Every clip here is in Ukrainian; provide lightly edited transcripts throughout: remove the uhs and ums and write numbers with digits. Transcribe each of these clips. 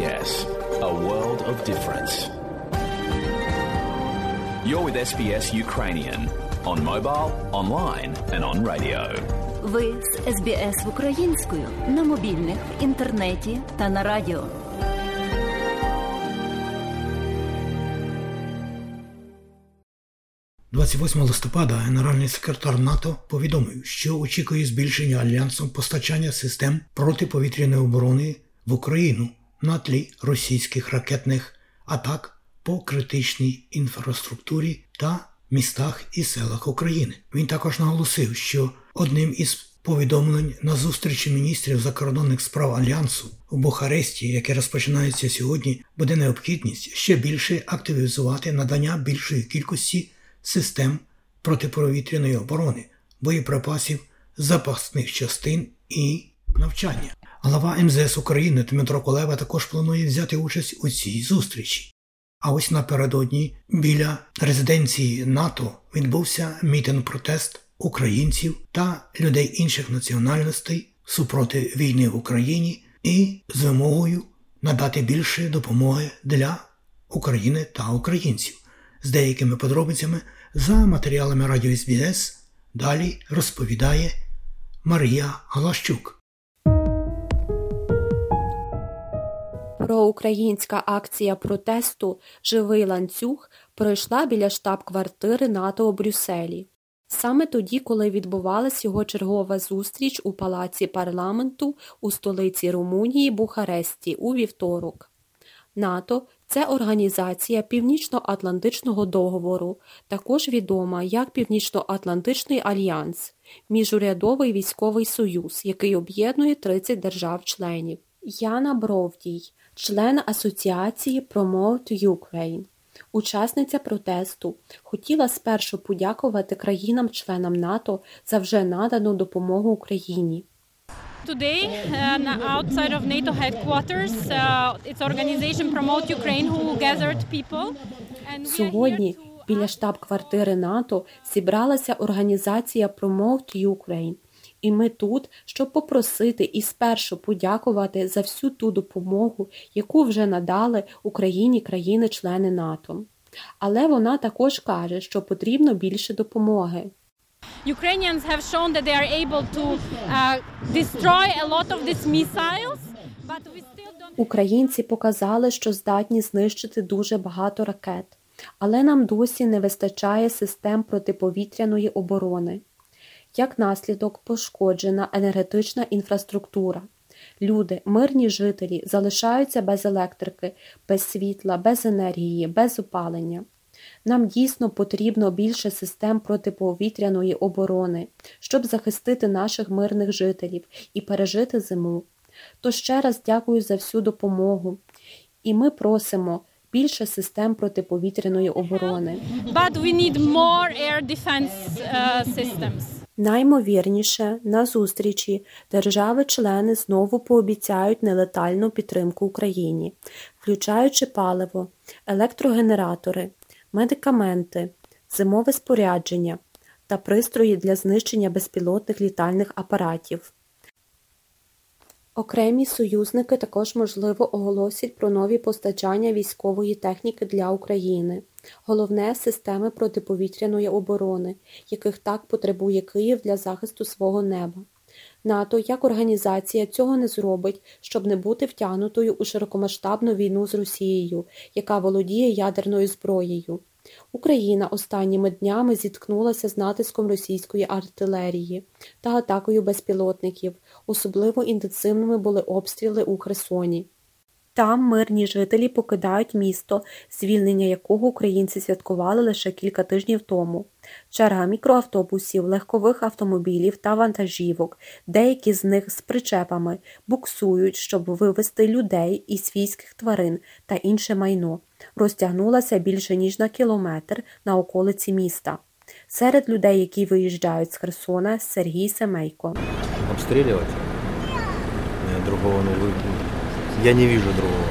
SBS, a world of difference. You're with SBS Ukrainian on mobile, online and on radio. Ви з SBS українською на мобільних, в інтернеті та на радіо. З 28 листопада генеральний секретар НАТО повідомив, що очікує збільшення Альянсом постачання систем протиповітряної оборони в Україну на тлі російських ракетних атак по критичній інфраструктурі та містах і селах України. Він також наголосив, що одним із повідомлень на зустрічі міністрів закордонних справ Альянсу в Бухаресті, яке розпочинається сьогодні, буде необхідність ще більше активізувати надання більшої кількості систем протиповітряної оборони, боєприпасів, запасних частин і навчання. Голова МЗС України Дмитро Кулеба також планує взяти участь у цій зустрічі. А ось напередодні біля резиденції НАТО відбувся мітинг-протест українців та людей інших національностей супроти війни в Україні і з вимогою надати більше допомоги для України та українців. З деякими подробицями за матеріалами радіо СБС далі розповідає Марія Галащук. Проукраїнська акція протесту «Живий ланцюг» пройшла біля штаб-квартири НАТО у Брюсселі. Саме тоді, коли відбувалась його чергова зустріч у Палаці парламенту у столиці Румунії Бухаресті у вівторок. НАТО – це організація Північно-Атлантичного договору, також відома як Північно-Атлантичний альянс, міжурядовий військовий союз, який об'єднує 30 держав-членів. Яна Бровдій, член асоціації Promote Ukraine, учасниця протесту, хотіла спершу подякувати країнам-членам НАТО за вже надану допомогу Україні. Today, outside of NATO headquarters, it's organization Promote Ukraine who gathered people. Сьогодні біля штаб-квартири НАТО зібралася організація Promote Ukraine. І ми тут, щоб попросити і спершу подякувати за всю ту допомогу, яку вже надали Україні країни-члени НАТО. Але вона також каже, що потрібно більше допомоги. Ukrainians have shown that they are able to destroy a lot of these missiles, but we still don't. Українці показали, що здатні знищити дуже багато ракет, але нам досі не вистачає систем протиповітряної оборони. Як наслідок, пошкоджена енергетична інфраструктура. Люди, мирні жителі, залишаються без електрики, без світла, без енергії, без опалення. Нам дійсно потрібно більше систем протиповітряної оборони, щоб захистити наших мирних жителів і пережити зиму. То ще раз дякую за всю допомогу. І ми просимо більше систем протиповітряної оборони. But we need more air defense systems. Наймовірніше, на зустрічі держави-члени знову пообіцяють нелетальну підтримку Україні, включаючи паливо, електрогенератори, медикаменти, зимове спорядження та пристрої для знищення безпілотних літальних апаратів. Окремі союзники також, можливо, оголосять про нові постачання військової техніки для України. Головне – системи протиповітряної оборони, яких так потребує Київ для захисту свого неба. НАТО, як організація, цього не зробить, щоб не бути втягнутою у широкомасштабну війну з Росією, яка володіє ядерною зброєю. Україна останніми днями зіткнулася з натиском російської артилерії та атакою безпілотників. Особливо інтенсивними були обстріли у Херсоні. Там мирні жителі покидають місто, звільнення якого українці святкували лише кілька тижнів тому. Черга мікроавтобусів, легкових автомобілів та вантажівок, деякі з них з причепами, буксують, щоб вивезти людей і свійських тварин та інше майно. Розтягнулася більше ніж на кілометр на околиці міста. Серед людей, які виїжджають з Херсона, Сергій Семейко. Обстрілювати? Другого не вийде. Я не вижу другого.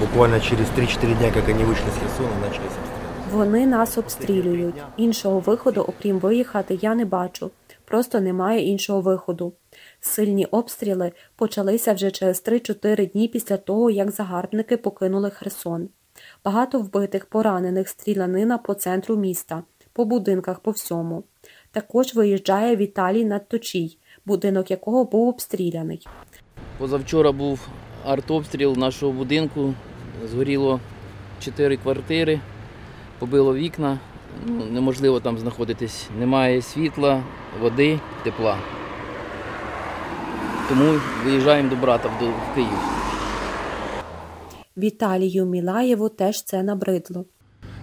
Буквально через 3-4 дня, як вони вийшли з Херсона, почали обстрілювати. Вони нас обстрілюють. Іншого виходу, окрім виїхати, я не бачу. просто немає іншого виходу. Сильні обстріли почалися вже через 3-4 дні після того, як загарбники покинули Херсон. Багато вбитих, поранених, стрілянина по центру міста, по будинках, по всьому. Також виїжджає Віталій Надточій, будинок якого був обстріляний. Позавчора був артобстріл нашого будинку, згоріло 4 квартири, побило вікна, неможливо там знаходитись, немає світла, води, тепла. Тому виїжджаємо до брата в Київ. Віталію Мілаєву теж це набридло.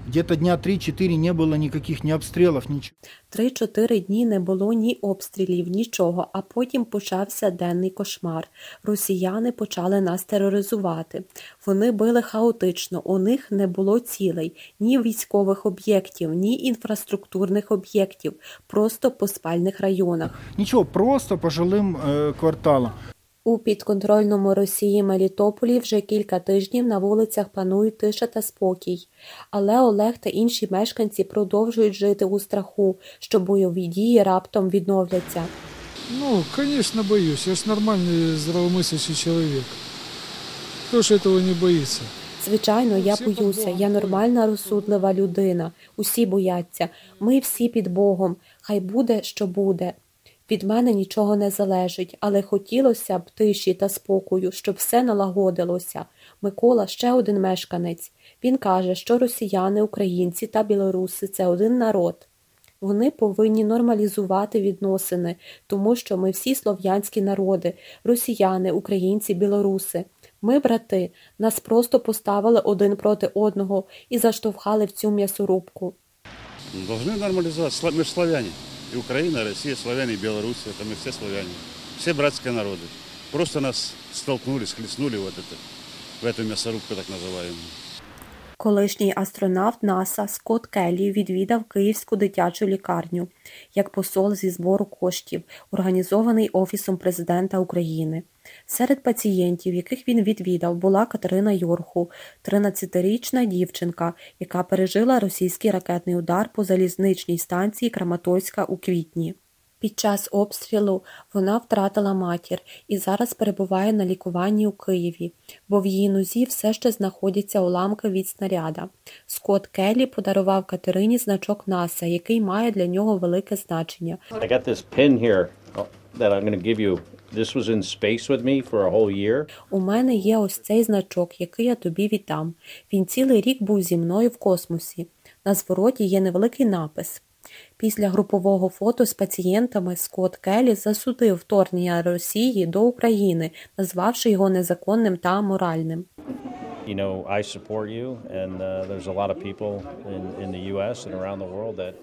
Где-то дня 3-4 не було ніяких ні обстрілів, нічого. 3-4 дні не було ні обстрілів, нічого, а потім почався денний кошмар. Росіяни почали нас тероризувати. Вони били хаотично, у них не було цілей, ні військових об'єктів, ні інфраструктурних об'єктів, просто по спальних районах. Нічого, просто по жилим кварталам. У підконтрольному Росії Мелітополі вже кілька тижнів на вулицях панують тиша та спокій. Але Олег та інші мешканці продовжують жити у страху, що бойові дії раптом відновляться. Ну, звісно, боюсь. Я ж нормальний, здравомислящий чоловік. Хто ж цього не боїться? Звичайно, я боюся. Я нормальна, розсудлива людина. Усі бояться. Ми всі під Богом. Хай буде, що буде. Від мене нічого не залежить, але хотілося б тиші та спокою, щоб все налагодилося. Микола – ще один мешканець. Він каже, що росіяни, українці та білоруси – це один народ. Вони повинні нормалізувати відносини, тому що ми всі слов'янські народи – росіяни, українці, білоруси. Ми, брати, нас просто поставили один проти одного і заштовхали в цю м'ясорубку. Повинні нормалізувати, ми ж слов'яни. І Україна, Росія, славяни, білоруси, там і всі славяни, всі братські народи. Просто нас столкнули, схліснули в цю м'ясорубку, так називаємо. Колишній астронавт НАСА Скотт Келлі відвідав Київську дитячу лікарню як посол зі збору коштів, організований Офісом президента України. Серед пацієнтів, яких він відвідав, була Катерина Йорху, 13-річна дівчинка, яка пережила російський ракетний удар по залізничній станції Краматорська у квітні. Під час обстрілу вона втратила матір і зараз перебуває на лікуванні у Києві, бо в її нозі все ще знаходяться уламки від снаряда. Скотт Келлі подарував Катерині значок НАСА, який має для нього велике значення. У мене є ось цей значок, який я тобі віддам. Він цілий рік був зі мною в космосі. На звороті є невеликий напис. Після групового фото з пацієнтами Скотт Келлі засудив вторгнення Росії до України, назвавши його незаконним та аморальним.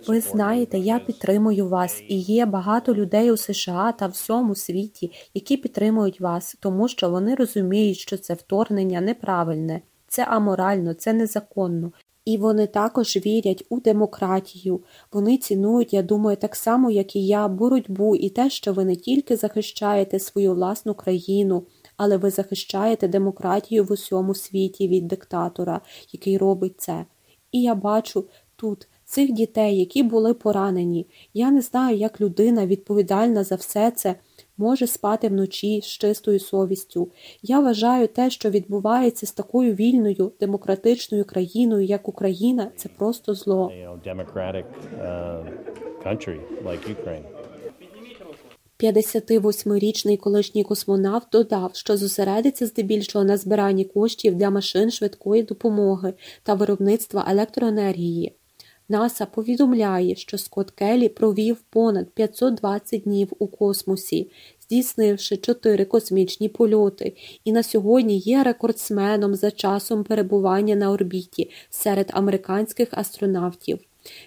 Ви знаєте, я підтримую вас, і є багато людей у США та всьому світі, які підтримують вас, тому що вони розуміють, що це вторгнення неправильне, це аморально, це незаконно. І вони також вірять у демократію. Вони цінують, я думаю, так само, як і я, боротьбу і те, що ви не тільки захищаєте свою власну країну, але ви захищаєте демократію в усьому світі від диктатора, який робить це. І я бачу тут цих дітей, які були поранені. Я не знаю, як людина, відповідальна за все це, може спати вночі з чистою совістю. Я вважаю те, що відбувається з такою вільною, демократичною країною, як Україна, це просто зло. – 58-річний колишній космонавт додав, що зосередиться здебільшого на збиранні коштів для машин швидкої допомоги та виробництва електроенергії. НАСА повідомляє, що Скотт Келлі провів понад 520 днів у космосі, здійснивши 4 космічні польоти, і на сьогодні є рекордсменом за часом перебування на орбіті серед американських астронавтів.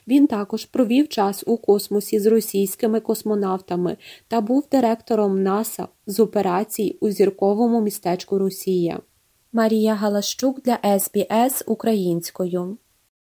Він також провів час у космосі з російськими космонавтами та був директором НАСА з операцій у зірковому містечку Росія. Марія Галащук для SBS українською.